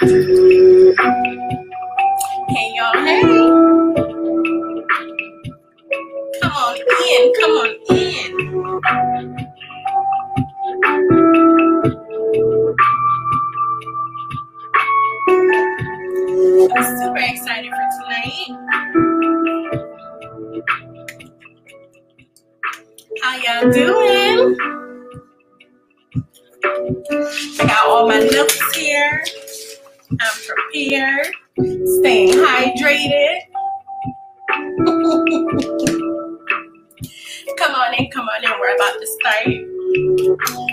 Hey, y'all. Hey. Come on in. Come on in. I'm super excited for tonight. How y'all doing? I got all my notes here. I'm prepared, staying hydrated. Come on in, we're about to start.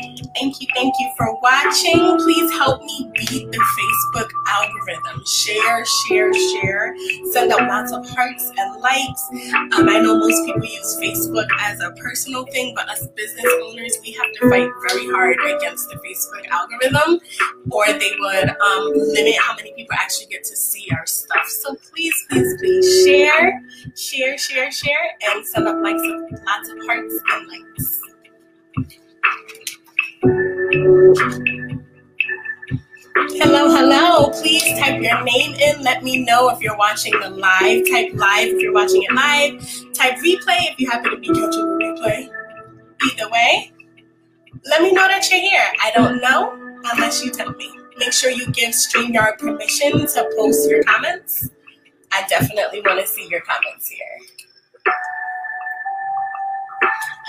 Thank you for watching. Please help me beat the Facebook algorithm. Share, share, share. Send out lots of hearts and likes. I know most people use Facebook as a personal thing, but us business owners, we have to fight very hard against the Facebook algorithm, or they would limit how many people actually get to see our stuff. So please, please, please share, share, share, share, and send out lots of hearts and likes. Hello, hello. Please type your name in. Let me know if you're watching the live. Type live if you're watching it live. Type replay if you happen to be catching the replay. Either way, let me know that you're here. I don't know unless you tell me. Make sure you give StreamYard permission to post your comments. I definitely want to see your comments here.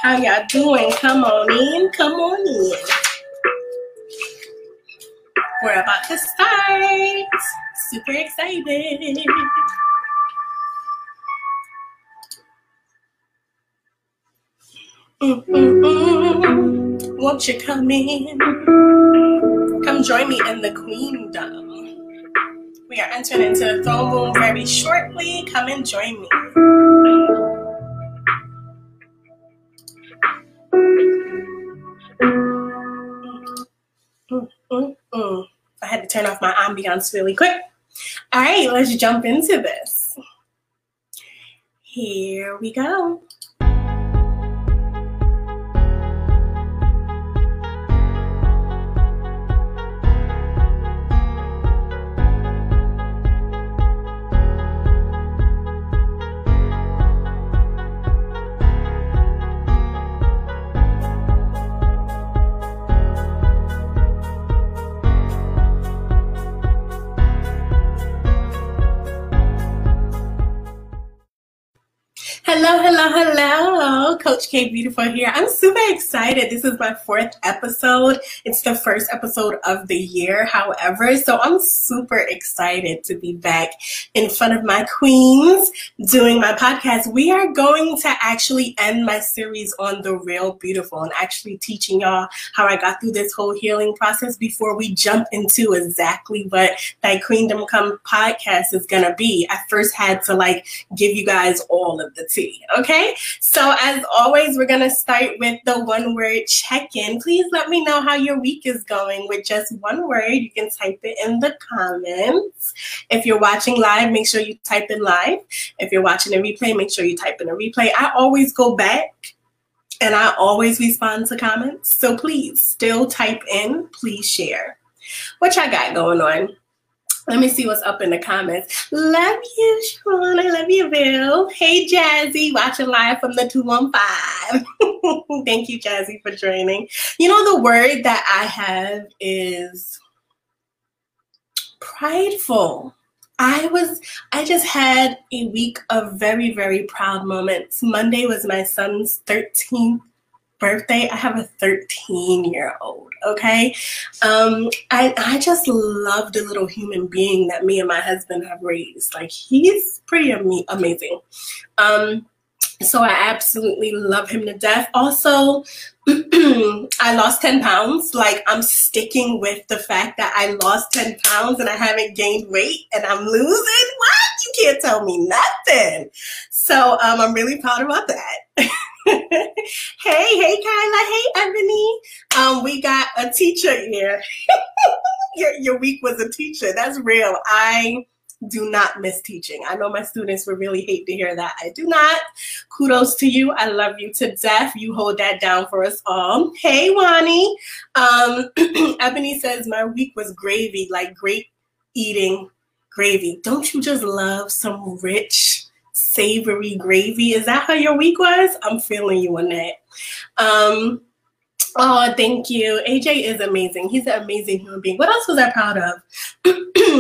How y'all doing? Come on in. Come on in. We're about to start. Super excited. Won't you come in? Come join me in the Queendom. We are entering into the full moon very shortly. Come and join me. I had to turn off my ambiance really quick. All right, let's jump into this. Here we go. Hello, hello, hello. Coach K Beautiful here. I'm super excited. This is my 4th episode. It's the 1st episode of the year, however, so I'm super excited to be back in front of my queens doing my podcast. We are going to actually end my series on the Real Beautiful and actually teaching y'all how I got through this whole healing process before we jump into exactly what that Queendom Come podcast is going to be. I first had to give you guys all of the tea. Okay, so as always, we're gonna start with the 1-word check-in. Please let me know how your week is going with just 1 word. You can type it in the comments. If you're watching live, make sure you type in live. If you're watching a replay, make sure you type in a replay. I always go back and I always respond to comments. So please still type in, please share what y'all got going on. Let me see what's up in the comments. Love you, Sean. I love you, Bill. Hey, Jazzy, watching live from the 215. Thank you, Jazzy, for joining. You know, the word that I have is prideful. I just had a week of very, very proud moments. Monday was my son's 13th birthday. I have a 13-year-old, okay? I just love the little human being that me and my husband have raised. He's pretty amazing. So I absolutely love him to death. Also, I lost 10 pounds. I'm sticking with the fact that I lost 10 pounds and I haven't gained weight and I'm losing. What? You can't tell me nothing. So I'm really proud about that. Hey, Kyla. Hey, Ebony. We got a teacher here. Your week was a teacher. That's real. I do not miss teaching. I know my students would really hate to hear that. I do not. Kudos to you. I love you to death. You hold that down for us all. Hey, Wani. Ebony says, my week was gravy, like great eating gravy. Don't you just love some rich, savory gravy? Is that how your week was? I'm feeling you on that. Oh, thank you. AJ is amazing. He's an amazing human being. What else was I proud of?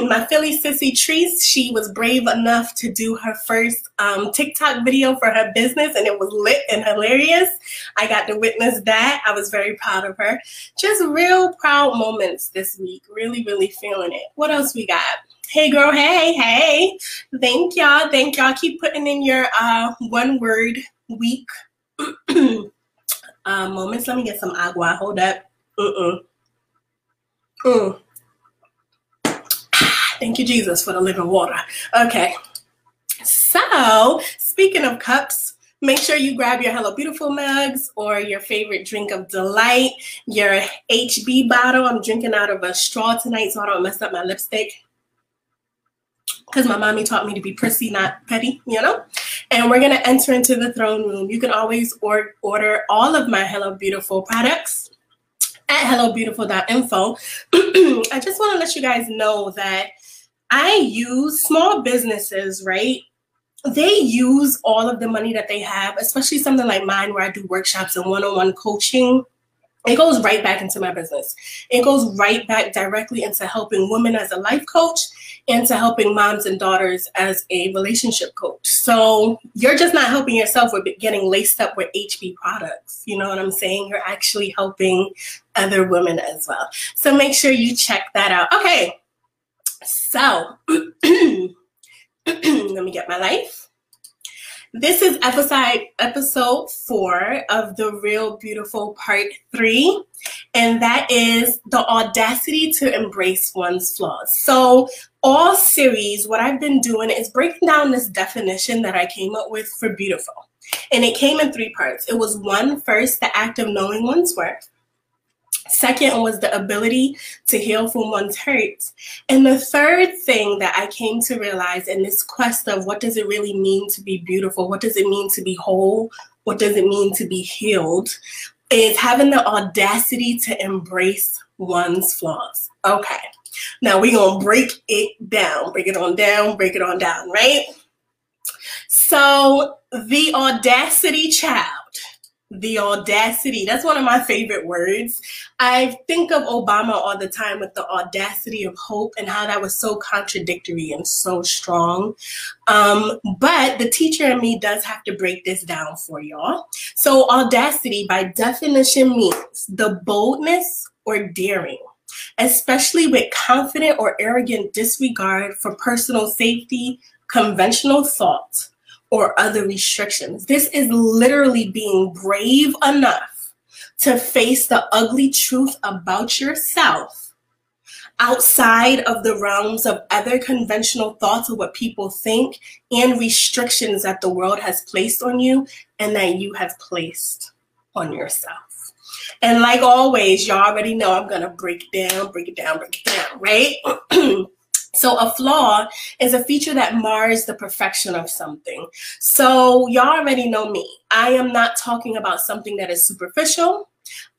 My Philly sissy Treece, she was brave enough to do her first TikTok video for her business, and it was lit and hilarious. I got to witness that. I was very proud of her. Just real proud moments this week. Really, really feeling it. What else we got? Hey, girl. Hey, hey. Thank y'all. Thank y'all. Keep putting in your one-word week moments. Let me get some agua. Hold up. Thank you, Jesus, for the living water. Okay. So, speaking of cups, make sure you grab your Hello Beautiful mugs or your favorite drink of delight, your HB bottle. I'm drinking out of a straw tonight so I don't mess up my lipstick, because my mommy taught me to be prissy, not petty, you know? And we're gonna enter into the throne room. You can always order all of my Hello Beautiful products at hellobeautiful.info. I just wanna let you guys know that I use small businesses, right? They use all of the money that they have, especially something like mine where I do workshops and one-on-one coaching. It goes right back into my business. It goes right back directly into helping women as a life coach and to helping moms and daughters as a relationship coach. So you're just not helping yourself with getting laced up with HB products. You know what I'm saying? You're actually helping other women as well. So make sure you check that out. Okay, so let me get my life. This is episode 4 of The Real Beautiful Part 3, and that is the audacity to embrace one's flaws. So all series, what I've been doing is breaking down this definition that I came up with for beautiful, and it came in 3 parts. It was one, first, the act of knowing one's worth. Second was the ability to heal from one's hurts. And the third thing that I came to realize in this quest of what does it really mean to be beautiful? What does it mean to be whole? What does it mean to be healed? Is having the audacity to embrace one's flaws. Okay, now we're going to break it down. Break it on down, break it on down, right? So the audacity, child. The audacity. That's one of my favorite words. I think of Obama all the time with the audacity of hope and how that was so contradictory and so strong. But the teacher in me does have to break this down for y'all. So audacity by definition means the boldness or daring, especially with confident or arrogant disregard for personal safety, conventional thought, or other restrictions. This is literally being brave enough to face the ugly truth about yourself outside of the realms of other conventional thoughts of what people think and restrictions that the world has placed on you and that you have placed on yourself. And like always, y'all already know I'm gonna break it down, right? So a flaw is a feature that mars the perfection of something. So y'all already know me. I am not talking about something that is superficial.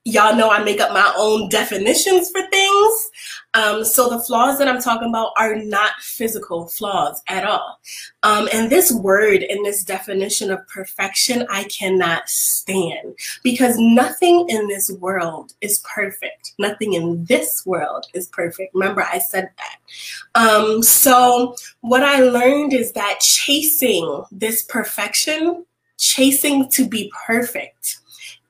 Y'all know I make up my own definitions for things. So the flaws that I'm talking about are not physical flaws at all. And this word and this definition of perfection, I cannot stand, because nothing in this world is perfect. Nothing in this world is perfect. Remember, I said that. So what I learned is that chasing this perfection, chasing to be perfect,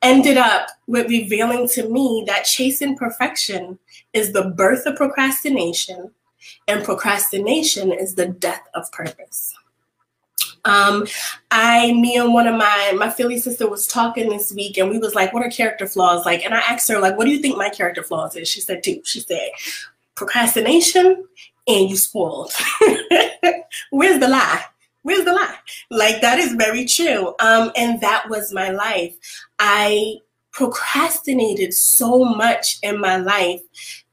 ended up with revealing to me that chasing perfection is the birth of procrastination, and procrastination is the death of purpose. Me and one of my Philly sister was talking this week, and we was like, what are character flaws like? And I asked her, like, what do you think my character flaws is? She said, two. She said, procrastination and you spoiled. Where's the lie? Where's the lie? Like, that is very true. And that was my life. I procrastinated so much in my life,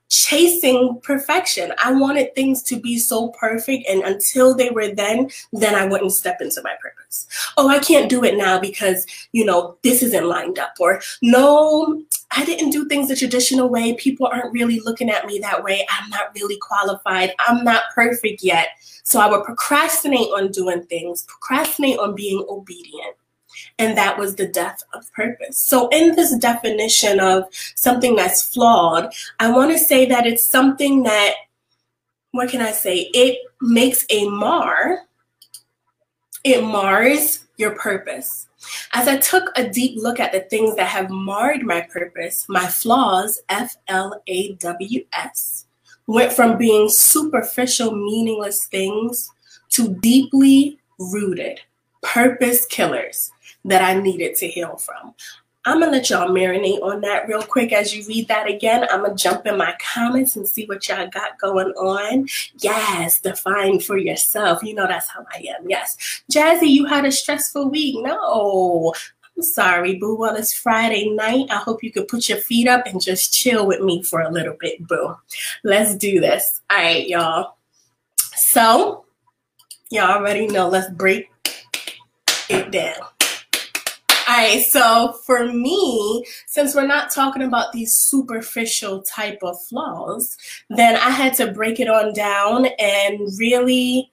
chasing perfection. I wanted things to be so perfect, and until they were then I wouldn't step into my purpose. Oh, I can't do it now because, you know, this isn't lined up, or no, I didn't do things the traditional way. People aren't really looking at me that way. I'm not really qualified. I'm not perfect yet. So I would procrastinate on doing things, procrastinate on being obedient. And that was the death of purpose. So in this definition of something that's flawed, I want to say that it's something that, what can I say? It makes a mar. It mars your purpose. As I took a deep look at the things that have marred my purpose, my flaws, F-L-A-W-S, went from being superficial, meaningless things to deeply rooted purpose killers that I needed to heal from. I'm going to let y'all marinate on that real quick. As you read that again, I'm going to jump in my comments and see what y'all got going on. Yes, define for yourself. You know that's how I am. Yes. Jazzy, you had a stressful week. No. I'm sorry, boo. Well, it's Friday night. I hope you could put your feet up and just chill with me for a little bit, boo. Let's do this. All right, y'all. So, y'all already know. Let's break it down. All right, so for me, since we're not talking about these superficial type of flaws, then I had to break it on down and really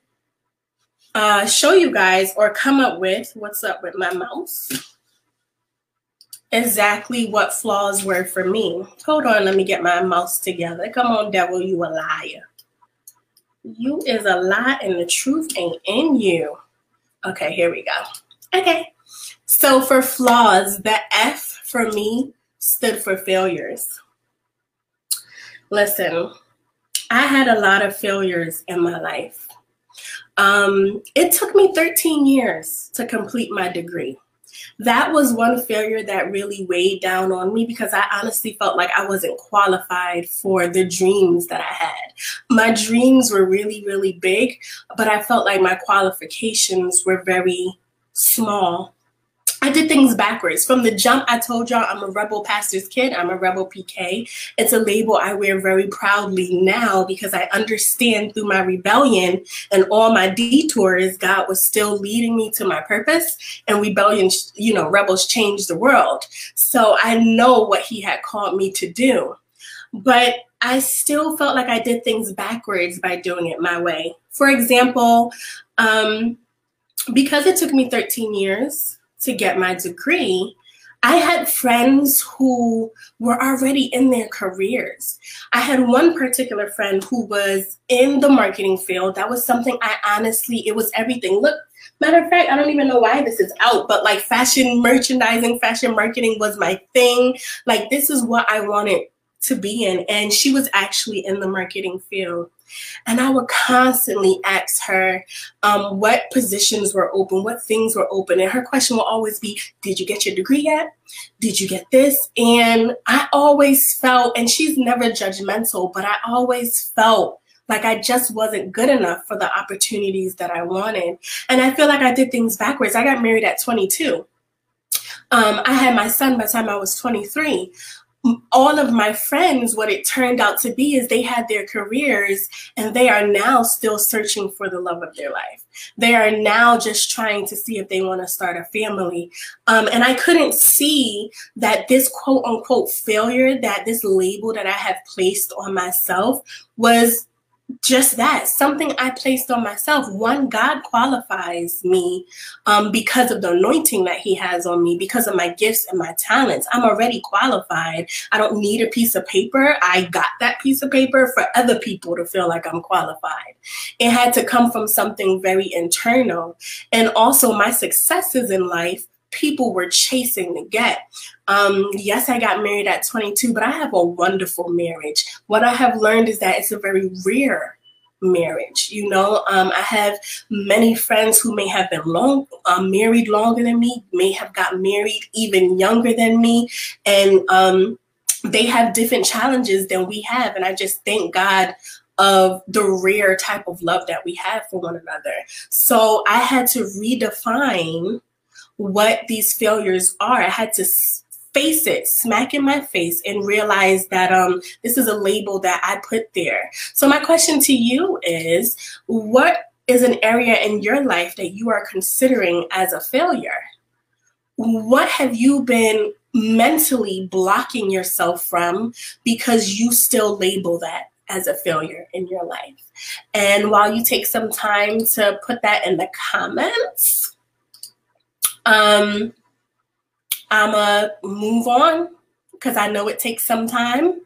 show you guys or come up with, what's up with my mouse, exactly what flaws were for me. Hold on, let me get my mouse together. Come on, devil, you a liar. You is a lie and the truth ain't in you. Okay, here we go. Okay. So for flaws, the F for me stood for failures. Listen, I had a lot of failures in my life. It took me 13 years to complete my degree. That was one failure that really weighed down on me because I honestly felt like I wasn't qualified for the dreams that I had. My dreams were really, really big, but I felt like my qualifications were very small. I did things backwards. From the jump, I told y'all I'm a rebel pastor's kid. I'm a rebel PK. It's a label I wear very proudly now because I understand through my rebellion and all my detours, God was still leading me to my purpose. And rebellion, you know, rebels change the world. So I know what he had called me to do. But I still felt like I did things backwards by doing it my way. For example, because it took me 13 years, to get my degree, I had friends who were already in their careers. I had one particular friend who was in the marketing field. That was something I honestly, it was everything. Look, matter of fact, I don't even know why this is out, but like fashion merchandising, fashion marketing was my thing. Like this is what I wanted to be in. And she was actually in the marketing field. And I would constantly ask her what positions were open, what things were open. And her question will always be, did you get your degree yet? Did you get this? And I always felt, and she's never judgmental, but I always felt like I just wasn't good enough for the opportunities that I wanted. And I feel like I did things backwards. I got married at 22. I had my son by the time I was 23. All of my friends, what it turned out to be is they had their careers and they are now still searching for the love of their life. They are now just trying to see if they want to start a family. And I couldn't see that this quote unquote failure, that this label that I have placed on myself was just that, something I placed on myself. One, God qualifies me because of the anointing that he has on me, because of my gifts and my talents. I'm already qualified. I don't need a piece of paper. I got that piece of paper for other people to feel like I'm qualified. It had to come from something very internal. And also my successes in life, people were chasing to get. Yes, I got married at 22, but I have a wonderful marriage. What I have learned is that it's a very rare marriage. You know, I have many friends who may have been long, married longer than me, may have got married even younger than me. And they have different challenges than we have. And I just thank God of the rare type of love that we have for one another. So I had to redefine what these failures are. I had to face it, smack in my face, and realize that this is a label that I put there. So my question to you is, what is an area in your life that you are considering as a failure? What have you been mentally blocking yourself from because you still label that as a failure in your life. And while you take some time to put that in the comments, I'ma move on because I know it takes some time.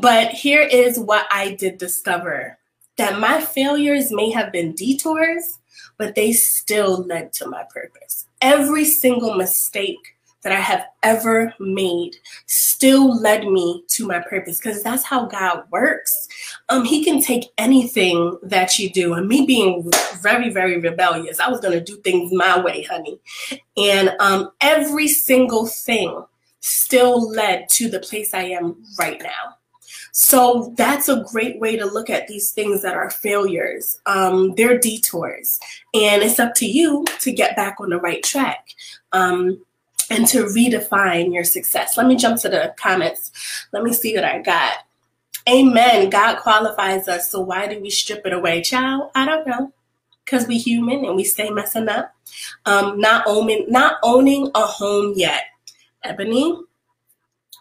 But here is what I did discover, that my failures may have been detours, but they still led to my purpose. Every single mistake that I have ever made still led me to my purpose, because that's how God works. He can take anything that you do. And me being very, very rebellious, I was going to do things my way, honey. And every single thing still led to the place I am right now. So that's a great way to look at these things that are failures. They're detours. And it's up to you to get back on the right track. And to redefine your success. Let me jump to the comments. Let me see what I got. Amen. God qualifies us, so why do we strip it away? Child, I don't know. Because we human and we stay messing up. Not owning a home yet. Ebony,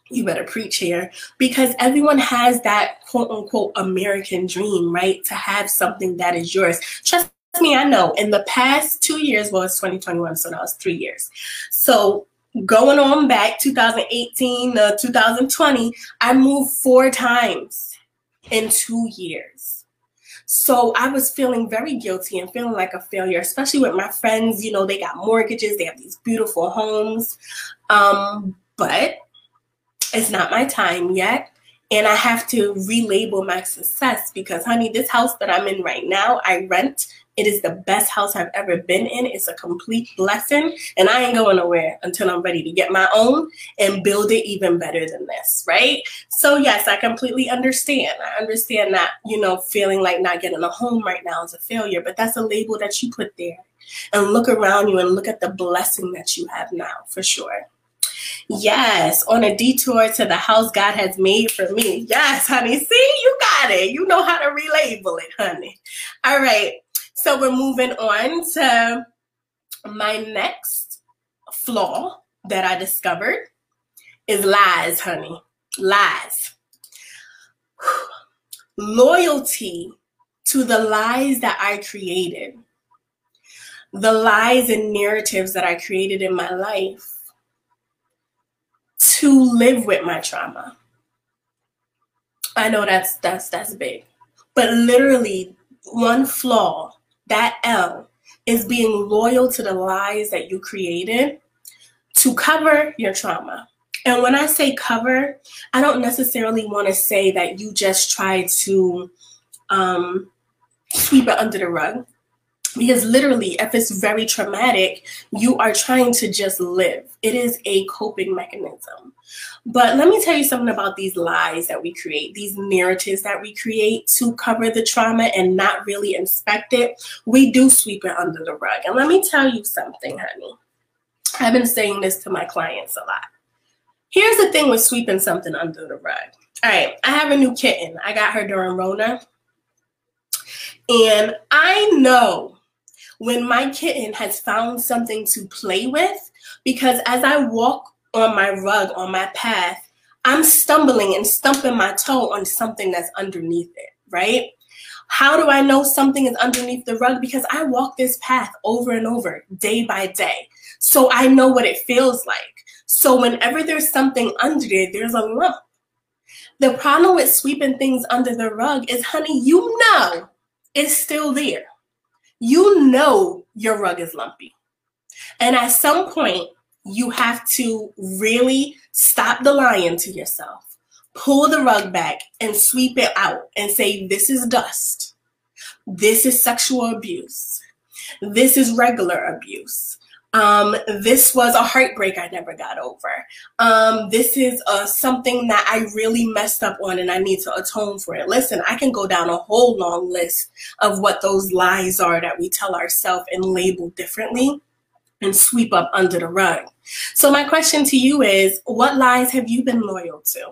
you better preach here. Because everyone has that quote-unquote American dream, right? To have something that is yours. Trust me, I know. In the past 2 years, well, it's 2021, so that was 3 years. So going on back 2018 to 2020, I moved 4 times in 2 years. So I was feeling very guilty and feeling like a failure, especially with my friends. You know, they got mortgages, they have these beautiful homes, but it's not my time yet. And I have to relabel my success because, honey, this house that I'm in right now, I rent. It is the best house I've ever been in. It's a complete blessing. And I ain't going nowhere until I'm ready to get my own and build it even better than this, right? So, yes, I completely understand. I understand that, you know, feeling like not getting a home right now is a failure. But that's a label that you put there. And look around you and look at the blessing that you have now, for sure. Yes, on a detour to the house God has made for me. Yes, honey. See, you got it. You know how to relabel it, honey. All right. So we're moving on to my next flaw that I discovered is lies, honey. Lies. Loyalty to the lies that I created. The lies and narratives that I created in my life to live with my trauma. I know that's big, but literally one flaw, that L, is being loyal to the lies that you created to cover your trauma. And when I say cover, I don't necessarily want to say that you just try to sweep it under the rug, because literally, if it's very traumatic, you are trying to just live. It is a coping mechanism. But let me tell you something about these lies that we create, these narratives that we create to cover the trauma and not really inspect it. We do sweep it under the rug. And let me tell you something, honey. I've been saying this to my clients a lot. Here's the thing with sweeping something under the rug. All right, I have a new kitten. I got her during Rona. And I know when my kitten has found something to play with, because as I walk on my rug, on my path, I'm stumbling and stumping my toe on something that's underneath it, right? How do I know something is underneath the rug? Because I walk this path over and over, day by day. So I know what it feels like. So whenever there's something under there, there's a lump. The problem with sweeping things under the rug is, honey, you know it's still there. You know your rug is lumpy. And at some point, you have to really stop the lying to yourself, pull the rug back and sweep it out and say, this is dust. This is sexual abuse. This is regular abuse. This was a heartbreak I never got over. This is something that I really messed up on and I need to atone for it. Listen, I can go down a whole long list of what those lies are that we tell ourselves and label differently and sweep up under the rug. So my question to you is, what lies have you been loyal to?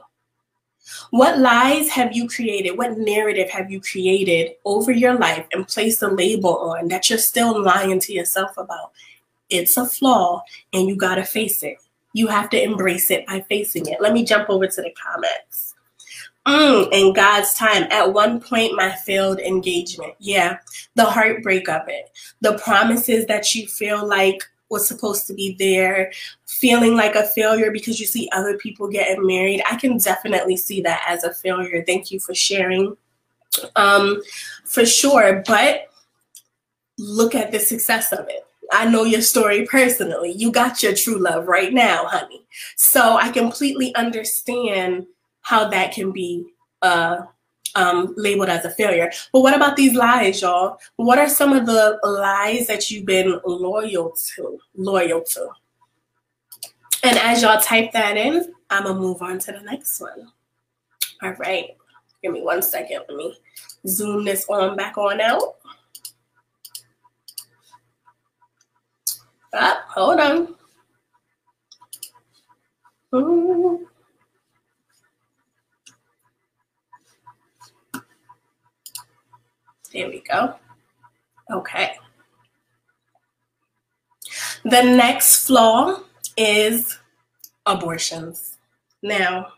What lies have you created? What narrative have you created over your life and placed a label on that you're still lying to yourself about? It's a flaw and you gotta face it. You have to embrace it by facing it. Let me jump over to the comments. In God's time, at one point, my failed engagement. Yeah, the heartbreak of it. The promises that you feel like was supposed to be there, feeling like a failure because you see other people getting married. I can definitely see that as a failure. Thank you for sharing. For sure, but look at the success of it. I know your story personally. You got your true love right now, honey. So I completely understand how that can be labeled as a failure. But what about these lies, y'all? What are some of the lies that you've been loyal to? And as y'all type that in, I'm gonna move on to the next one. All right, give me 1 second. Let me zoom this on back on out. Oh, hold on. Ooh. There we go. Okay. The next flaw is abortions. Now,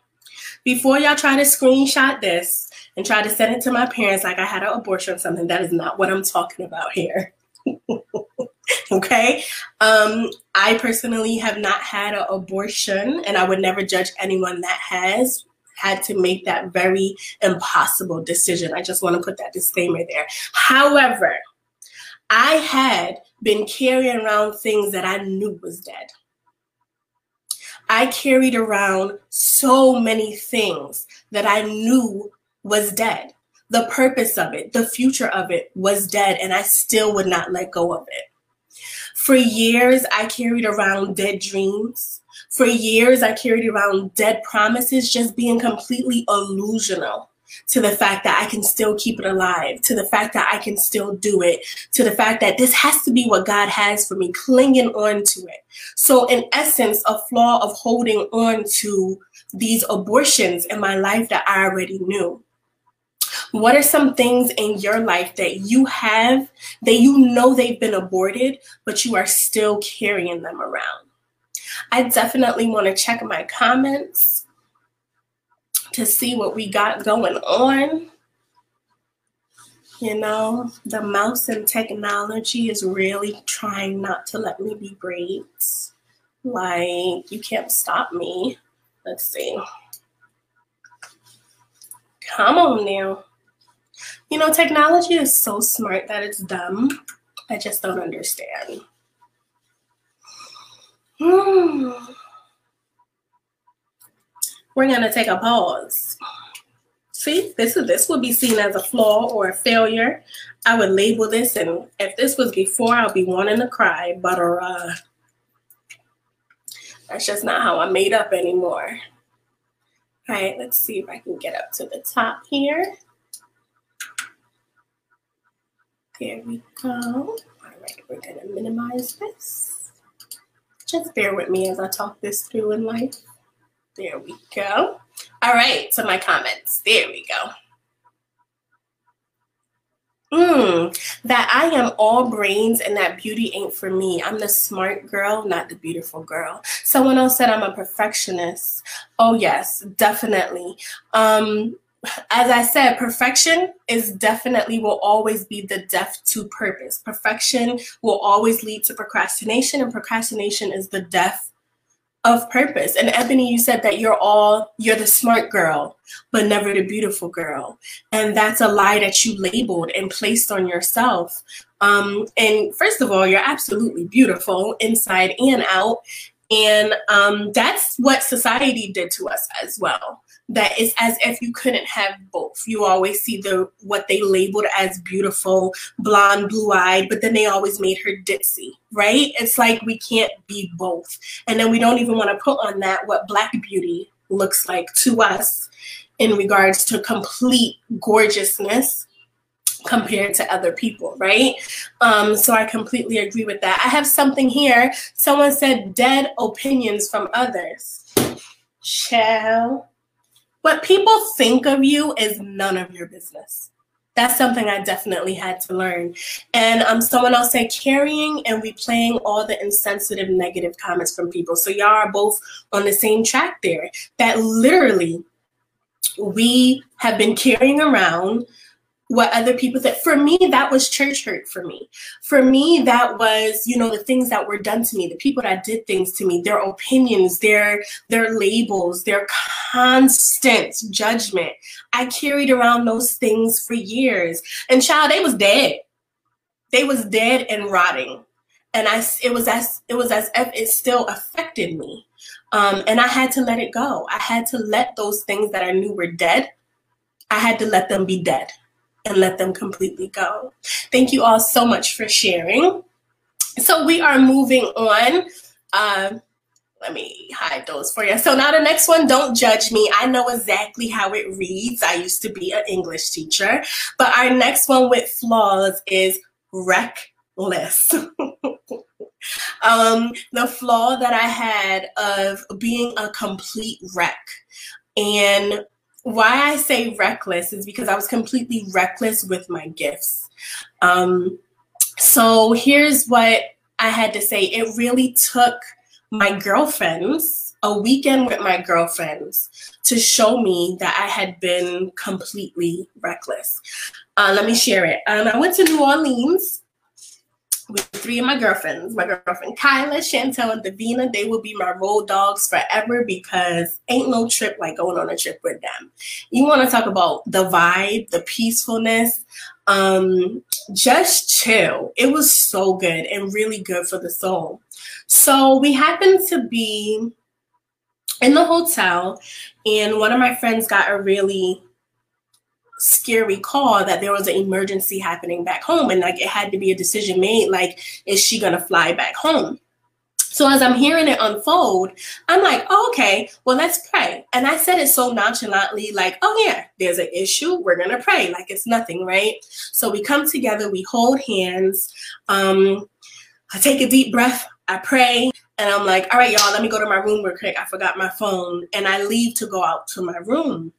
before y'all try to screenshot this and try to send it to my parents like I had an abortion or something, that is not what I'm talking about here. Okay? I personally have not had an abortion, and I would never judge anyone that has had to make that very impossible decision. I just want to put that disclaimer there. However, I had been carrying around things that I knew was dead. I carried around so many things that I knew was dead. The purpose of it, the future of it was dead, and I still would not let go of it. For years, I carried around dead dreams. For years, I carried around dead promises, just being completely illusional to the fact that I can still keep it alive, to the fact that I can still do it, to the fact that this has to be what God has for me, clinging on to it. So in essence, a flaw of holding on to these abortions in my life that I already knew. What are some things in your life that you have, that you know they've been aborted, but you are still carrying them around? I definitely want to check my comments to see what we got going on. You know, the mouse and technology is really trying not to let me be great. Like, you can't stop me. Let's see. Come on now. You know, technology is so smart that it's dumb. I just don't understand. We're gonna take a pause. See, this would be seen as a flaw or a failure. I would label this, and if this was before, I'll be wanting to cry, but that's just not how I'm made up anymore. All right, let's see if I can get up to the top here. There we go. All right, we're gonna minimize this. Just bear with me as I talk this through in life. There we go. All right, so my comments. There we go. That I am all brains and that beauty ain't for me. I'm the smart girl, not the beautiful girl. Someone else said I'm a perfectionist. Oh, yes, definitely. As I said, perfection is definitely will always be the death to purpose. Perfection will always lead to procrastination, and procrastination is the death of purpose. And Ebony, you said that you're the smart girl, but never the beautiful girl. And that's a lie that you labeled and placed on yourself. And first of all, you're absolutely beautiful inside and out. And that's what society did to us as well. That it's as if you couldn't have both. You always see what they labeled as beautiful, blonde, blue-eyed, but then they always made her ditzy, right? It's like we can't be both. And then we don't even want to put on that what Black beauty looks like to us in regards to complete gorgeousness compared to other people, right? So I completely agree with that. I have something here. Someone said dead opinions from others. Child. What people think of you is none of your business. that's something I definitely had to learn. And someone else said carrying and replaying all the insensitive negative comments from people. So y'all are both on the same track there, that literally we have been carrying around what other people said. For me, that was church hurt for me. For me, that was, you know, the things that were done to me, the people that did things to me, their opinions, their labels, their constant judgment. I carried around those things for years. And child, they was dead. They was dead and rotting. And it was as if it still affected me. And I had to let it go. I had to let those things that I knew were dead, I had to let them be dead and let them completely go. Thank you all so much for sharing. So we are moving on. Let me hide those for you. So now the next one, don't judge me. I know exactly how it reads. I used to be an English teacher. But our next one with flaws is reckless. The flaw that I had of being a complete wreck. And why I say reckless is because I was completely reckless with my gifts. So here's what I had to say. It really took my girlfriends, a weekend with my girlfriends, to show me that I had been completely reckless. Let me share it. I went to New Orleans with three of my girlfriends, my girlfriend Kyla, Chantel, and Davina. They will be my road dogs forever because ain't no trip like going on a trip with them. You want to talk about the vibe, the peacefulness, just chill. It was so good and really good for the soul. So we happened to be in the hotel, and one of my friends got a really scary call that there was an emergency happening back home, and like it had to be a decision made, like, is she gonna fly back home? So as I'm hearing it unfold, I'm like, oh, okay, well, let's pray. And I said it so nonchalantly, like, oh yeah, there's an issue, we're gonna pray, like it's nothing, right? So we come together, we hold hands, I take a deep breath, I pray, and I'm like, all right, y'all, let me go to my room real quick, I forgot my phone. And I leave to go out to my room.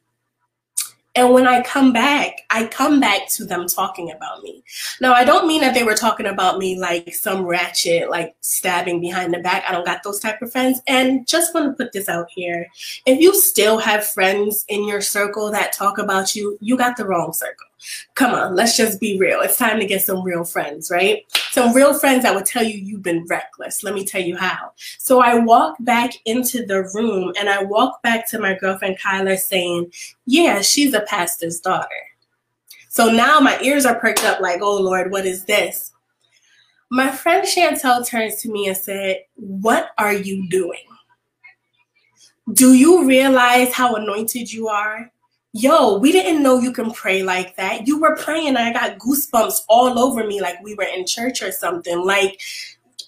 And when I come back to them talking about me. Now, I don't mean that they were talking about me like some ratchet, like stabbing behind the back. I don't got those type of friends. And just want to put this out here. If you still have friends in your circle that talk about you, you got the wrong circle. Come on, let's just be real. It's time to get some real friends, right? Some real friends that would tell you you've been reckless. Let me tell you how. So I walk back into the room, and I walk back to my girlfriend Kyla saying, yeah, she's a pastor's daughter. So now my ears are perked up like, oh Lord, what is this? My friend Chantel turns to me and said, what are you doing? Do you realize how anointed you are? Yo, we didn't know you can pray like that. You were praying, and I got goosebumps all over me like we were in church or something. Like,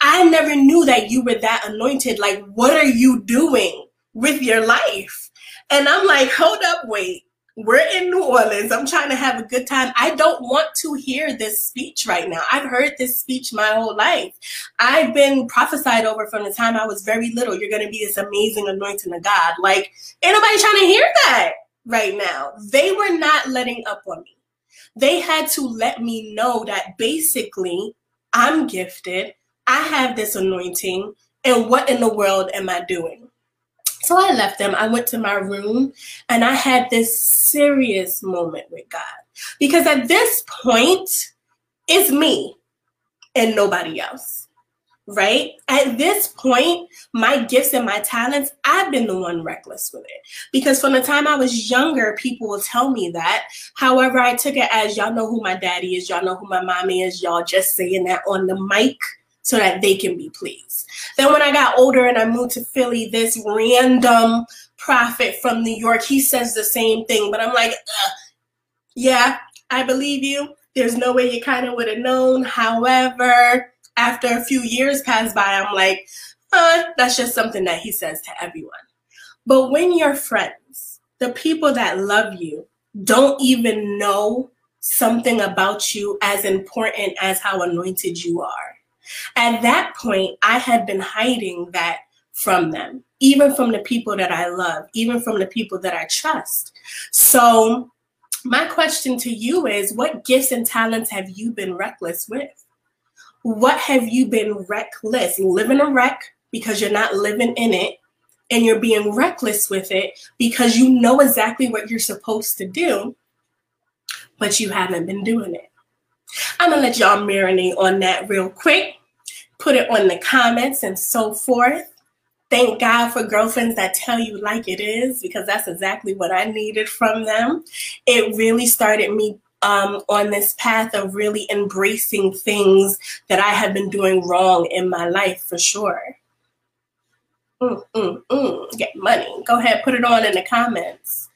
I never knew that you were that anointed. Like, what are you doing with your life? And I'm like, hold up, wait. We're in New Orleans. I'm trying to have a good time. I don't want to hear this speech right now. I've heard this speech my whole life. I've been prophesied over from the time I was very little. You're going to be this amazing anointing of God. Like, ain't nobody trying to hear that right now. They were not letting up on me. They had to let me know that basically I'm gifted, I have this anointing, and what in the world am I doing? So I left them, I went to my room, and I had this serious moment with God. Because at this point, it's me and nobody else, right? At this point, my gifts and my talents, I've been the one reckless with it. Because from the time I was younger, people will tell me that. However, I took it as, y'all know who my daddy is, y'all know who my mommy is, y'all just saying that on the mic so that they can be pleased. Then when I got older and I moved to Philly, this random prophet from New York, he says the same thing, but I'm like, ugh, yeah, I believe you. There's no way you kind of would have known. However, after a few years pass by, I'm like, that's just something that he says to everyone. But when your friends, the people that love you, don't even know something about you as important as how anointed you are, at that point, I had been hiding that from them, even from the people that I love, even from the people that I trust. So My question to you is, what gifts and talents have you been reckless with? What have you been reckless? Living a wreck because you're not living in it, and you're being reckless with it because you know exactly what you're supposed to do, but you haven't been doing it. I'm gonna let y'all marinate on that real quick. Put it on the comments and so forth. Thank God for girlfriends that tell you like it is, because that's exactly what I needed from them. It really started me on this path of really embracing things that I have been doing wrong in my life, for sure. Get money. Go ahead, put it on in the comments.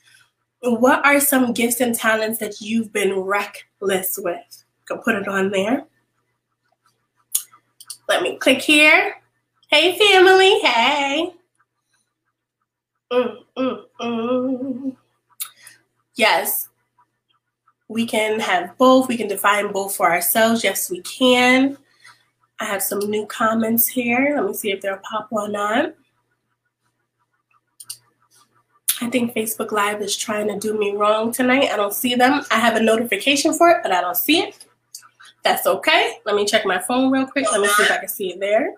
What are some gifts and talents that you've been reckless with? Go put it on there. Let me click here. Hey, family. Hey. Yes, we can have both. We can define both for ourselves. Yes, we can. I have some new comments here. Let me see if they'll pop one on. I think Facebook Live is trying to do me wrong tonight. I don't see them. I have a notification for it, but I don't see it. That's okay. Let me check my phone real quick. Let me see if I can see it there.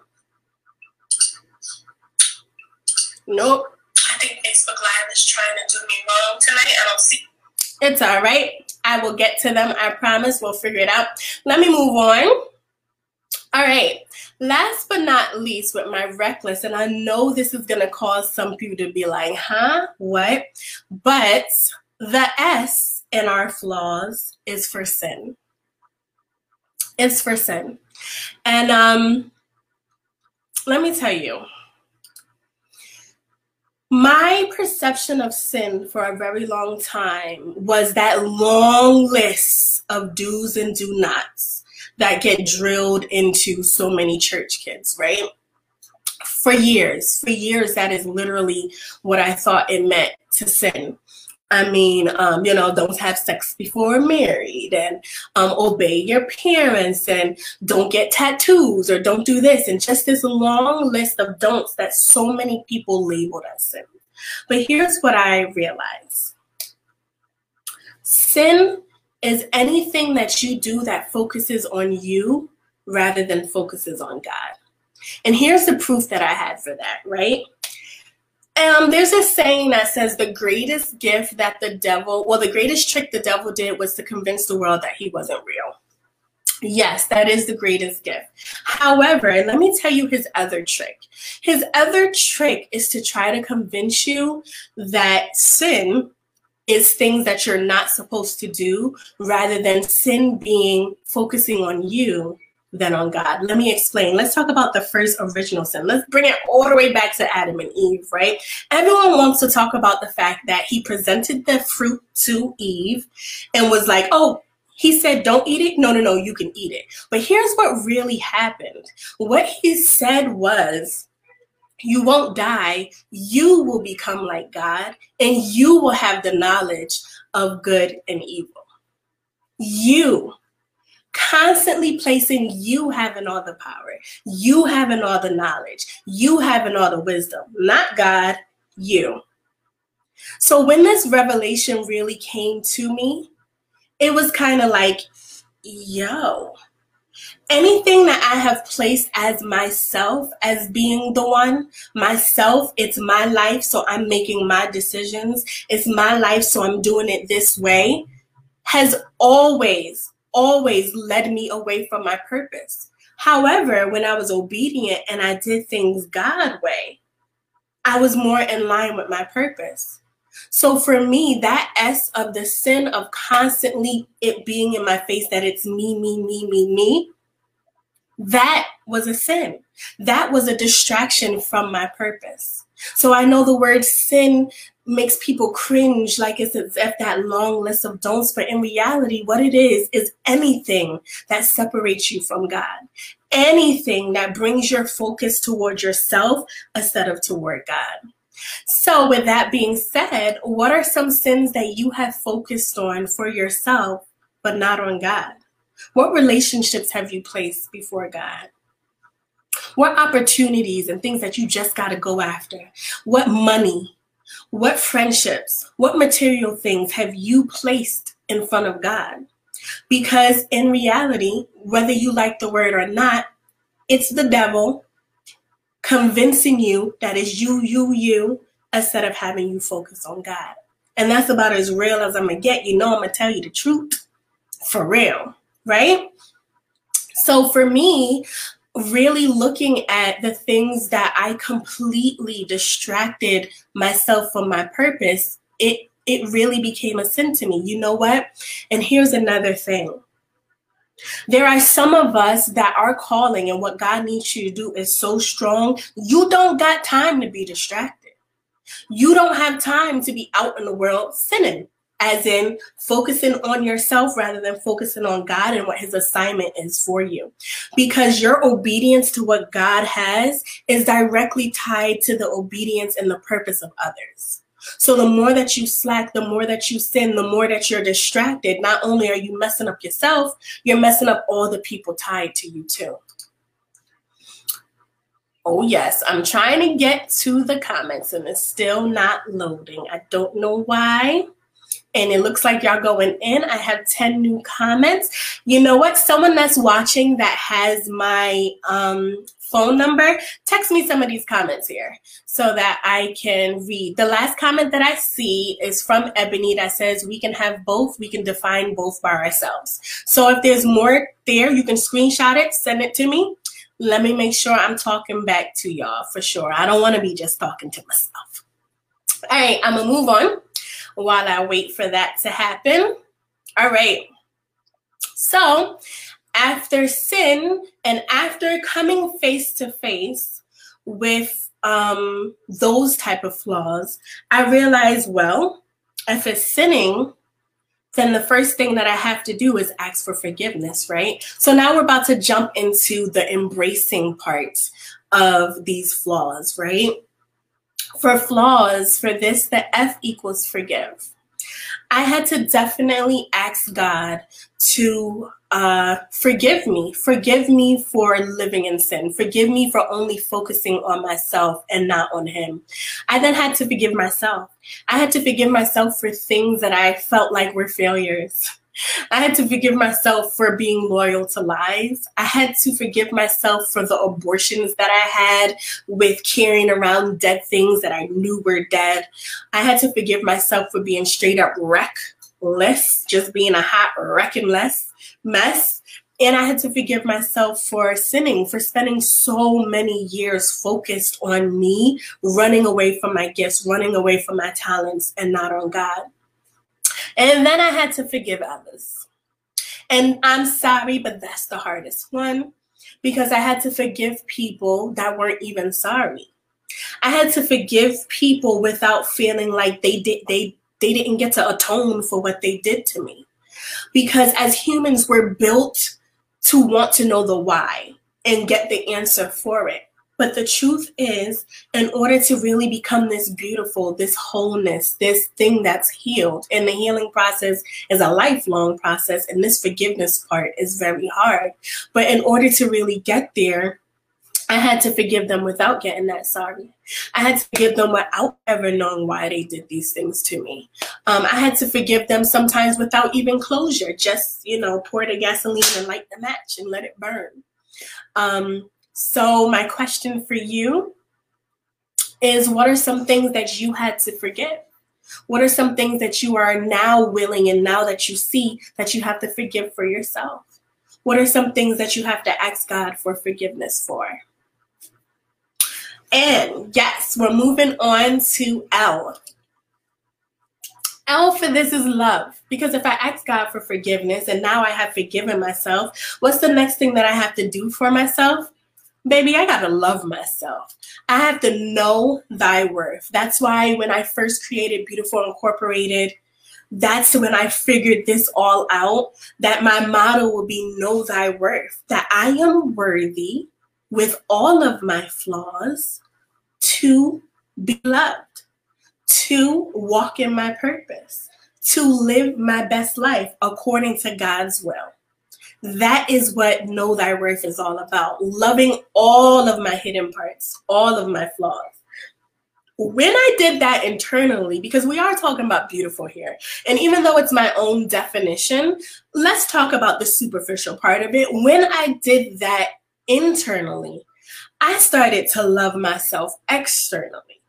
Nope. I think Facebook Live is trying to do me wrong tonight. I don't see it. It's all right. I will get to them. I promise. We'll figure it out. Let me move on. All right, last but not least with my reckless, and I know this is going to cause some people to be like, huh, what? But the S in our flaws is for sin. It's for sin. And let me tell you, my perception of sin for a very long time was that long list of do's and do nots that get drilled into so many church kids, right? For years, that is literally what I thought it meant to sin. I mean, you know, don't have sex before married, and obey your parents, and don't get tattoos, or don't do this, and just this long list of don'ts that so many people labeled as sin. But here's what I realized. Sin is anything that you do that focuses on you rather than focuses on God. And here's the proof that I had for that, right? There's a saying that says the greatest gift that the devil, well, the greatest trick the devil did was to convince the world that he wasn't real. Yes, that is the greatest gift. However, let me tell you his other trick. His other trick is to try to convince you that sin is things that you're not supposed to do, rather than sin being focusing on you than on God. Let me explain. Let's talk about the first original sin. Let's bring it all the way back to Adam and Eve, right? Everyone wants to talk about the fact that he presented the fruit to Eve and was like, oh, he said, don't eat it. No, you can eat it. But here's what really happened. What he said was, you won't die, you will become like God, and you will have the knowledge of good and evil. You, constantly placing you having all the power, you having all the knowledge, you having all the wisdom, not God, you. So when this revelation really came to me, it was kind of like, yo, anything that I have placed as myself, as being the one, myself, it's my life, so I'm making my decisions, it's my life, so I'm doing it this way, has always led me away from my purpose. However, when I was obedient and I did things God's way, I was more in line with my purpose. So for me, that S of the sin of constantly it being in my face that it's me, that was a sin. That was a distraction from my purpose. So I know the word sin makes people cringe, like it's as if that long list of don'ts, but in reality, what it is anything that separates you from God. Anything that brings your focus toward yourself instead of toward God. So with that being said, what are some sins that you have focused on for yourself, but not on God? What relationships have you placed before God? What opportunities and things that you just got to go after? What money? What friendships? What material things have you placed in front of God. Because in reality, whether you like the word or not, it's the devil convincing you that it's you, instead of having you focus on God. And that's about as real as I'm gonna get. You know, I'm gonna tell you the truth for real, right? So for me, really looking at the things that I completely distracted myself from my purpose, it really became a sin to me. You know what? And here's another thing. There are some of us that our calling and what God needs you to do is so strong, you don't got time to be distracted. You don't have time to be out in the world sinning, as in focusing on yourself rather than focusing on God and what his assignment is for you. Because your obedience to what God has is directly tied to the obedience and the purpose of others. So the more that you slack, the more that you sin, the more that you're distracted, not only are you messing up yourself, you're messing up all the people tied to you too. Oh yes, I'm trying to get to the comments and it's still not loading. I don't know why. And it looks like y'all going in. I have 10 new comments. You know what? Someone that's watching that has my phone number, text me some of these comments here so that I can read. The last comment that I see is from Ebony that says, we can have both. We can define both by ourselves. So if there's more there, you can screenshot it, send it to me. Let me make sure I'm talking back to y'all for sure. I don't want to be just talking to myself. All right, I'm going to move on while I wait for that to happen. All right. So after sin and after coming face to face with those type of flaws, I realized, well, if it's sinning, then the first thing that I have to do is ask for forgiveness, right? So now we're about to jump into the embracing part of these flaws, right? For flaws, for this, the F equals forgive. I had to definitely ask God to forgive me. Forgive me for living in sin. Forgive me for only focusing on myself and not on him. I then had to forgive myself. I had to forgive myself for things that I felt like were failures. I had to forgive myself for being loyal to lies. I had to forgive myself for the abortions that I had with carrying around dead things that I knew were dead. I had to forgive myself for being straight up reckless, just being a hot wrecking mess. And I had to forgive myself for sinning, for spending so many years focused on me, running away from my gifts, running away from my talents, and not on God. And then I had to forgive others. And I'm sorry, but that's the hardest one, because I had to forgive people that weren't even sorry. I had to forgive people without feeling like they didn't get to atone for what they did to me. Because as humans, we're built to want to know the why and get the answer for it. But the truth is, in order to really become this beautiful, this wholeness, this thing that's healed, and the healing process is a lifelong process, and this forgiveness part is very hard. But in order to really get there, I had to forgive them without getting that sorry. I had to forgive them without ever knowing why they did these things to me. I had to forgive them sometimes without even closure, just, you know, pour the gasoline and light the match and let it burn. So my question for you is, what are some things that you had to forgive? What are some things that you are now willing, and now that you see that you have to forgive for yourself? What are some things that you have to ask God for forgiveness for? And yes, we're moving on to L. L for this is love, because if I ask God for forgiveness and now I have forgiven myself, what's the next thing that I have to do for myself? Baby, I gotta love myself. I have to know thy worth. That's why when I first created Beautiful Incorporated, that's when I figured this all out, that my motto will be know thy worth, that I am worthy with all of my flaws to be loved, to walk in my purpose, to live my best life according to God's will. That is what Know Thy Worth is all about. Loving all of my hidden parts, all of my flaws. when I did that internally, because we are talking about beautiful here, and even though it's my own definition, let's talk about the superficial part of it. When I did that internally, I started to love myself externally.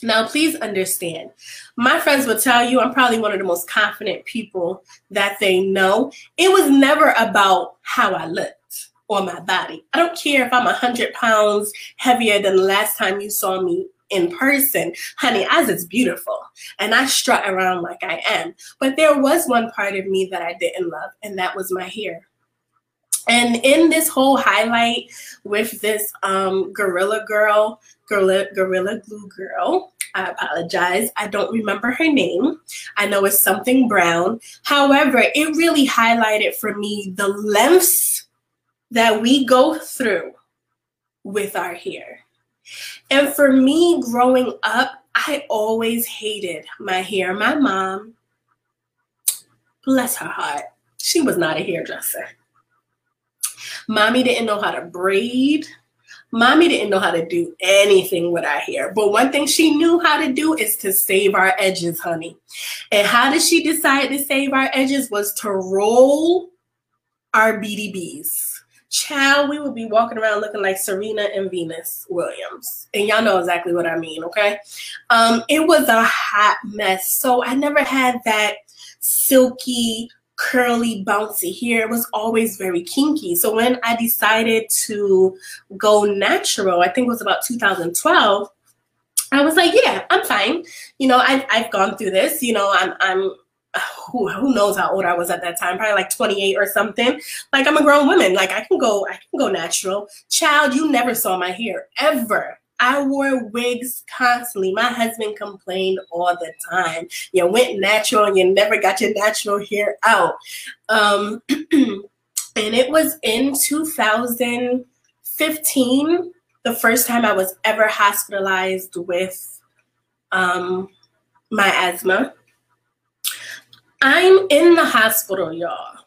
Now, please understand, my friends will tell you I'm probably one of the most confident people that they know. It was never about how I looked or my body. I don't care if I'm 100 pounds heavier than the last time you saw me in person. Honey, I was beautiful, and I strut around like I am. But there was one part of me that I didn't love, and that was my hair. And in this whole highlight with this Gorilla Glue Girl, I apologize, I don't remember her name. I know it's something brown. However, it really highlighted for me the lengths that we go through with our hair. And for me, growing up, I always hated my hair. My mom, bless her heart, she was not a hairdresser. Mommy didn't know how to braid. Mommy didn't know how to do anything with our hair. But one thing she knew how to do is to save our edges, honey. And how did she decide to save our edges? Was to roll our BDBs. Child, we would be walking around looking like Serena and Venus Williams. And y'all know exactly what I mean, okay? It was a hot mess. So I never had that silky, curly, bouncy hair. It was always very kinky. So when I decided to go natural, I think it was about 2012, I was like, yeah, I'm fine. You know, I've gone through this. You know, I'm who knows how old I was at that time, probably like 28 or something. Like, I'm a grown woman. Like, I can go natural. Child, you never saw my hair, ever. I wore wigs constantly. My husband complained all the time. You went natural and you never got your natural hair out. And it was in 2015, the first time I was ever hospitalized with my asthma. I'm in the hospital, y'all,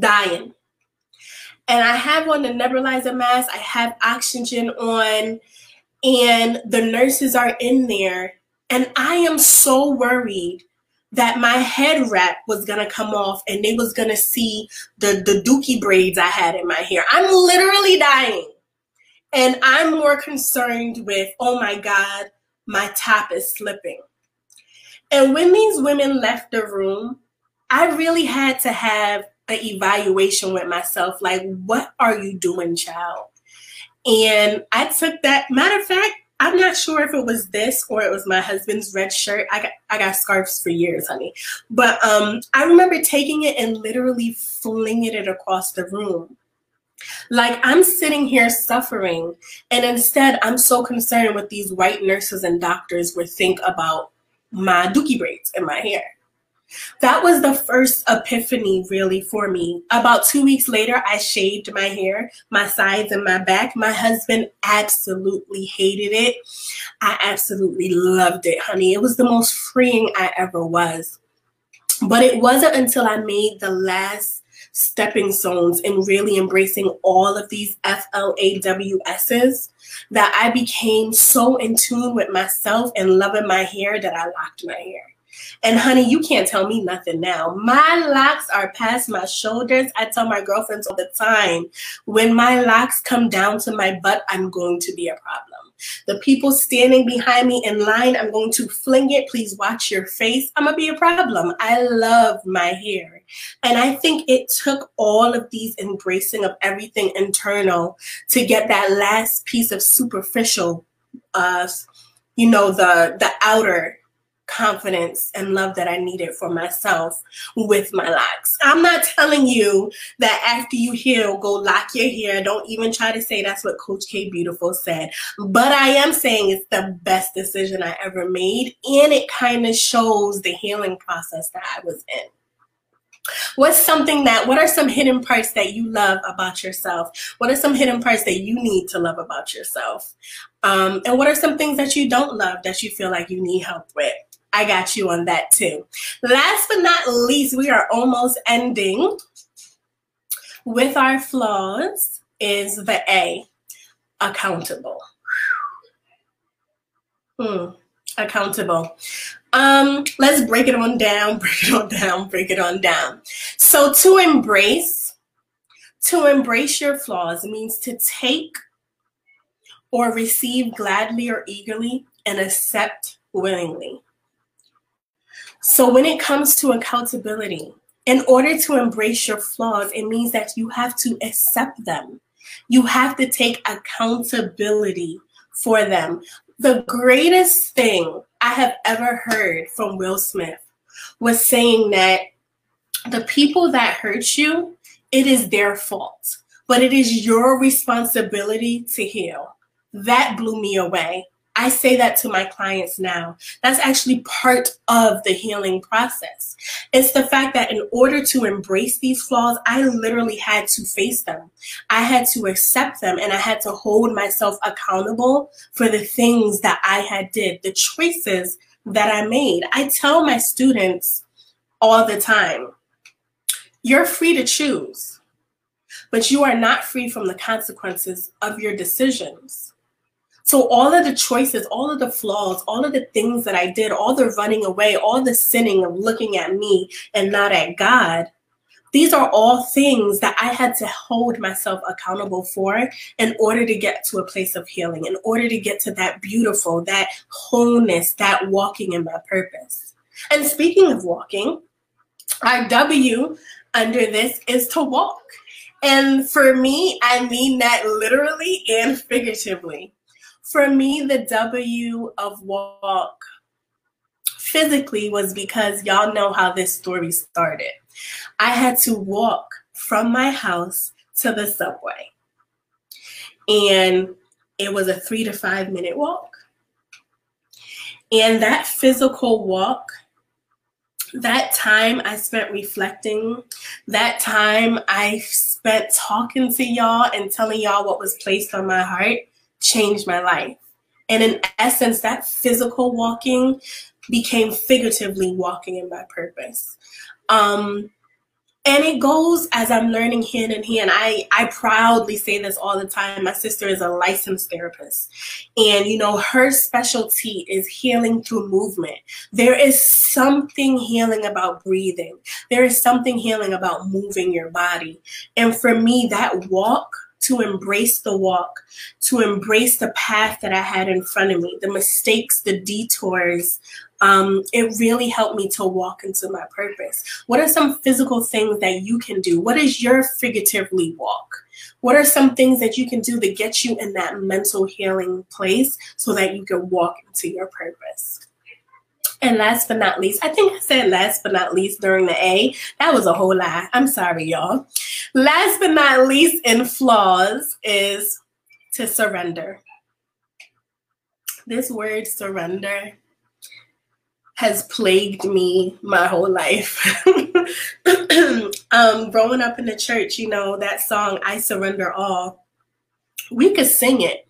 dying. And I have on the nebulizer mask. I have oxygen on. And the nurses are in there, and I am so worried that my head wrap was gonna come off and they was gonna see the dookie braids I had in my hair. I'm literally dying. And I'm more concerned with, oh my God, my top is slipping. And when these women left the room, I really had to have an evaluation with myself. Like, what are you doing, child? And I took that, matter of fact, I'm not sure if it was this or it was my husband's red shirt. I got scarves for years, honey. But I remember taking it and literally flinging it across the room. Like, I'm sitting here suffering, and instead I'm so concerned with these white nurses and doctors would think about my dookie braids in my hair. That was the first epiphany, really, for me. About 2 weeks later, I shaved my hair, my sides and my back. My husband absolutely hated it. I absolutely loved it, honey. It was the most freeing I ever was. But it wasn't until I made the last stepping stones in really embracing all of these FLAWSs that I became so in tune with myself and loving my hair that I locked my hair. And honey, you can't tell me nothing now. My locks are past my shoulders. I tell my girlfriends all the time, when my locks come down to my butt, I'm going to be a problem. The people standing behind me in line, I'm going to fling it. Please watch your face. I'm going to be a problem. I love my hair. And I think it took all of these embracing of everything internal to get that last piece of superficial, you know, the outer confidence and love that I needed for myself with my locks. I'm not telling you that after you heal, go lock your hair. Don't even try to say that's what Coach K Beautiful said. But I am saying it's the best decision I ever made, and it kind of shows the healing process that I was in. What are some hidden parts that you love about yourself? What are some hidden parts that you need to love about yourself? And what are some things that you don't love that you feel like you need help with? I got you on that too. Last but not least, we are almost ending with our flaws is the A, accountable. Accountable. Let's break it on down, break it on down, break it on down. So to embrace your flaws means to take or receive gladly or eagerly and accept willingly. So when it comes to accountability, in order to embrace your flaws, it means that you have to accept them. You have to take accountability for them. The greatest thing I have ever heard from Will Smith was saying that the people that hurt you, it is their fault, but it is your responsibility to heal. That blew me away. I say that to my clients now. That's actually part of the healing process. It's the fact that in order to embrace these flaws, I literally had to face them. I had to accept them, and I had to hold myself accountable for the things that I had did, the choices that I made. I tell my students all the time, you're free to choose, but you are not free from the consequences of your decisions. So all of the choices, all of the flaws, all of the things that I did, all the running away, all the sinning of looking at me and not at God, these are all things that I had to hold myself accountable for in order to get to a place of healing, in order to get to that beautiful, that wholeness, that walking in my purpose. And speaking of walking, our W under this is to walk. And for me, I mean that literally and figuratively. For me, the W of walk physically was because y'all know how this story started. I had to walk from my house to the subway. And it was a 3 to 5 minute walk. And that physical walk, that time I spent reflecting, that time I spent talking to y'all and telling y'all what was placed on my heart, changed my life. And in essence, that physical walking became figuratively walking in my purpose. And it goes as I'm learning hand in hand. I proudly say this all the time. My sister is a licensed therapist. And, you know, her specialty is healing through movement. There is something healing about breathing. There is something healing about moving your body. And for me, that walk, to embrace the walk, to embrace the path that I had in front of me, the mistakes, the detours. It really helped me to walk into my purpose. What are some physical things that you can do? What is your figuratively walk? What are some things that you can do to get you in that mental healing place so that you can walk into your purpose? And last but not least, I think I said last but not least during the A. That was a whole lie. I'm sorry, y'all. Last but not least in flaws is to surrender. This word surrender has plagued me my whole life. Growing up in the church, you know, that song, I Surrender All, we could sing it,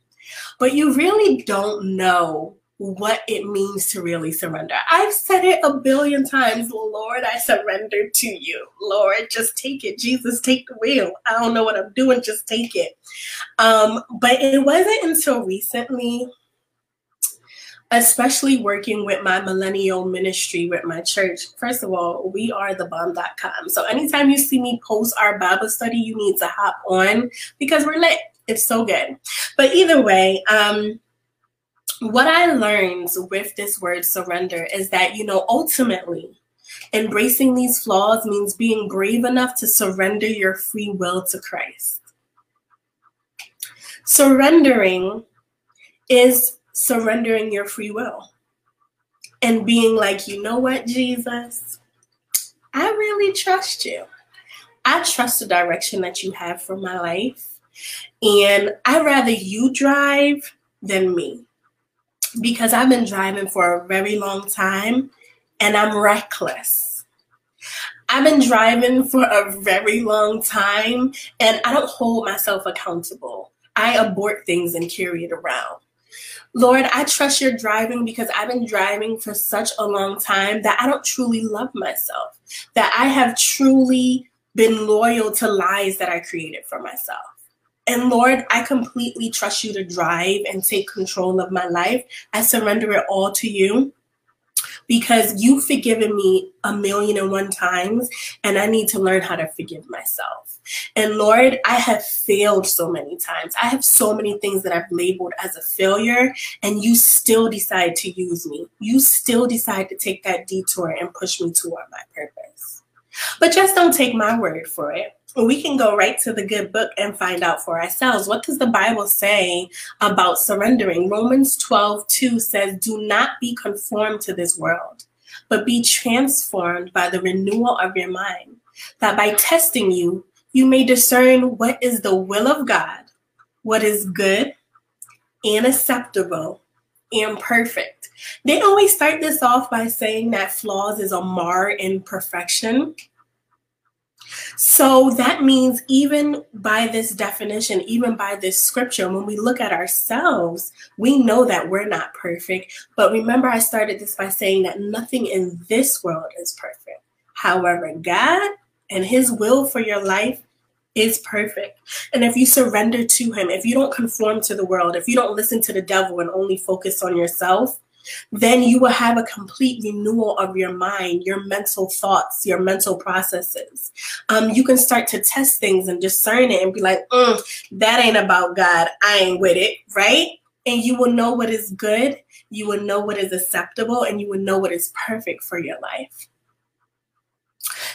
but you really don't know what it means to really surrender. I've said it a billion times, Lord, I surrender to you. Lord, just take it. Jesus, take the wheel. I don't know what I'm doing, just take it. But it wasn't until recently, especially working with my millennial ministry with my church. First of all, we are thebomb.com. So anytime you see me post our Bible study, you need to hop on because we're lit. It's so good. But either way, what I learned with this word surrender is that, you know, ultimately embracing these flaws means being brave enough to surrender your free will to Christ. Surrendering is surrendering your free will and being like, you know what, Jesus, I really trust you. I trust the direction that you have for my life, and I'd rather you drive than me. Because I've been driving for a very long time and I'm reckless. I've been driving for a very long time and I don't hold myself accountable. I abort things and carry it around. Lord, I trust your driving because I've been driving for such a long time that I don't truly love myself, that I have truly been loyal to lies that I created for myself. And Lord, I completely trust you to drive and take control of my life. I surrender it all to you, because you've forgiven me 1,000,001 times, and I need to learn how to forgive myself. And Lord, I have failed so many times. I have so many things that I've labeled as a failure, and you still decide to use me. You still decide to take that detour and push me toward my purpose. But just don't take my word for it. We can go right to the good book and find out for ourselves. What does the Bible say about surrendering? Romans 12:2 says, do not be conformed to this world, but be transformed by the renewal of your mind, that by testing you, you may discern what is the will of God, what is good and acceptable and perfect. They always start this off by saying that flaws is a mar in perfection. So that means even by this definition, even by this scripture, when we look at ourselves, we know that we're not perfect. But remember, I started this by saying that nothing in this world is perfect. However, God and his will for your life is perfect. And if you surrender to him, if you don't conform to the world, if you don't listen to the devil and only focus on yourself, then you will have a complete renewal of your mind, your mental thoughts, your mental processes. You can start to test things and discern it and be like, that ain't about God. I ain't with it, right? And you will know what is good. You will know what is acceptable, and you will know what is perfect for your life.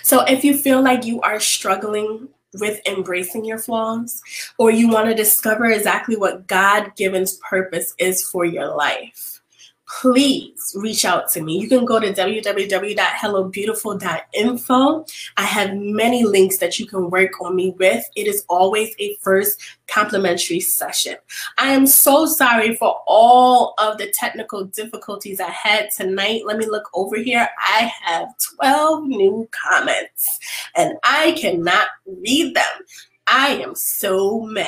So if you feel like you are struggling with embracing your flaws, or you want to discover exactly what God-given purpose is for your life, please reach out to me. You can go to www.hellobeautiful.info. I have many links that you can work on me with. It is always a first complimentary session. I am so sorry for all of the technical difficulties I had tonight. Let me look over here. I have 12 new comments, and I cannot read them. I am so mad.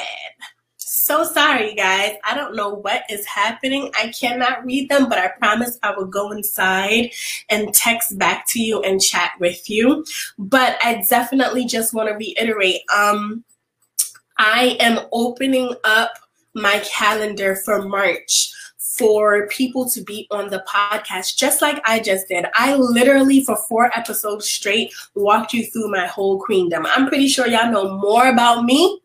So sorry, guys. I don't know what is happening. I cannot read them, but I promise I will go inside and text back to you and chat with you. But I definitely just want to reiterate, I am opening up my calendar for March for people to be on the podcast, just like I just did. I literally, for 4 episodes straight, walked you through my whole queendom. I'm pretty sure y'all know more about me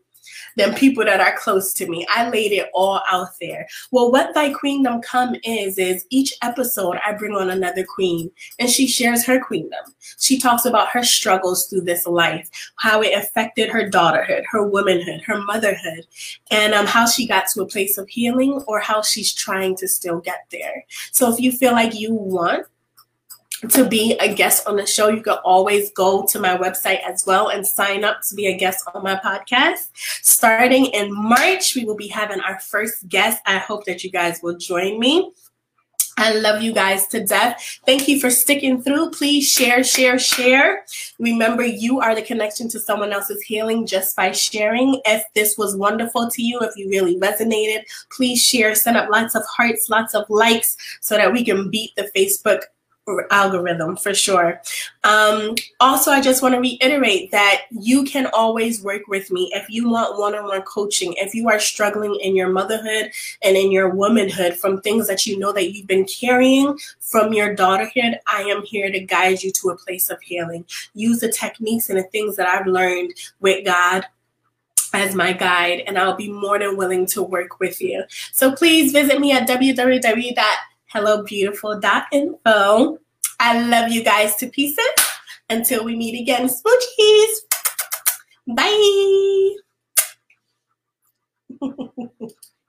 than people that are close to me. I laid it all out there. Well, what Thy Queendom Come is each episode I bring on another queen, and she shares her queendom. She talks about her struggles through this life, how it affected her daughterhood, her womanhood, her motherhood, and how she got to a place of healing, or how she's trying to still get there. So if you feel like you want to be a guest on the show, you can always go to my website as well and sign up to be a guest on my podcast. Starting in March, we will be having our first guest. I hope that you guys will join me. I love you guys to death. Thank you for sticking through. Please share, share, share. Remember, you are the connection to someone else's healing just by sharing. If this was wonderful to you, if you really resonated, please share. Send up lots of hearts, lots of likes, so that we can beat the Facebook algorithm for sure. Also, I just want to reiterate that you can always work with me if you want one-on-one coaching, if you are struggling in your motherhood and in your womanhood from things that you know that you've been carrying from your daughterhood. I am here to guide you to a place of healing. Use the techniques and the things that I've learned with God as my guide, and I'll be more than willing to work with you. So please visit me at www.hellobeautiful.info. I love you guys to pieces. Until we meet again, smoochies. Bye.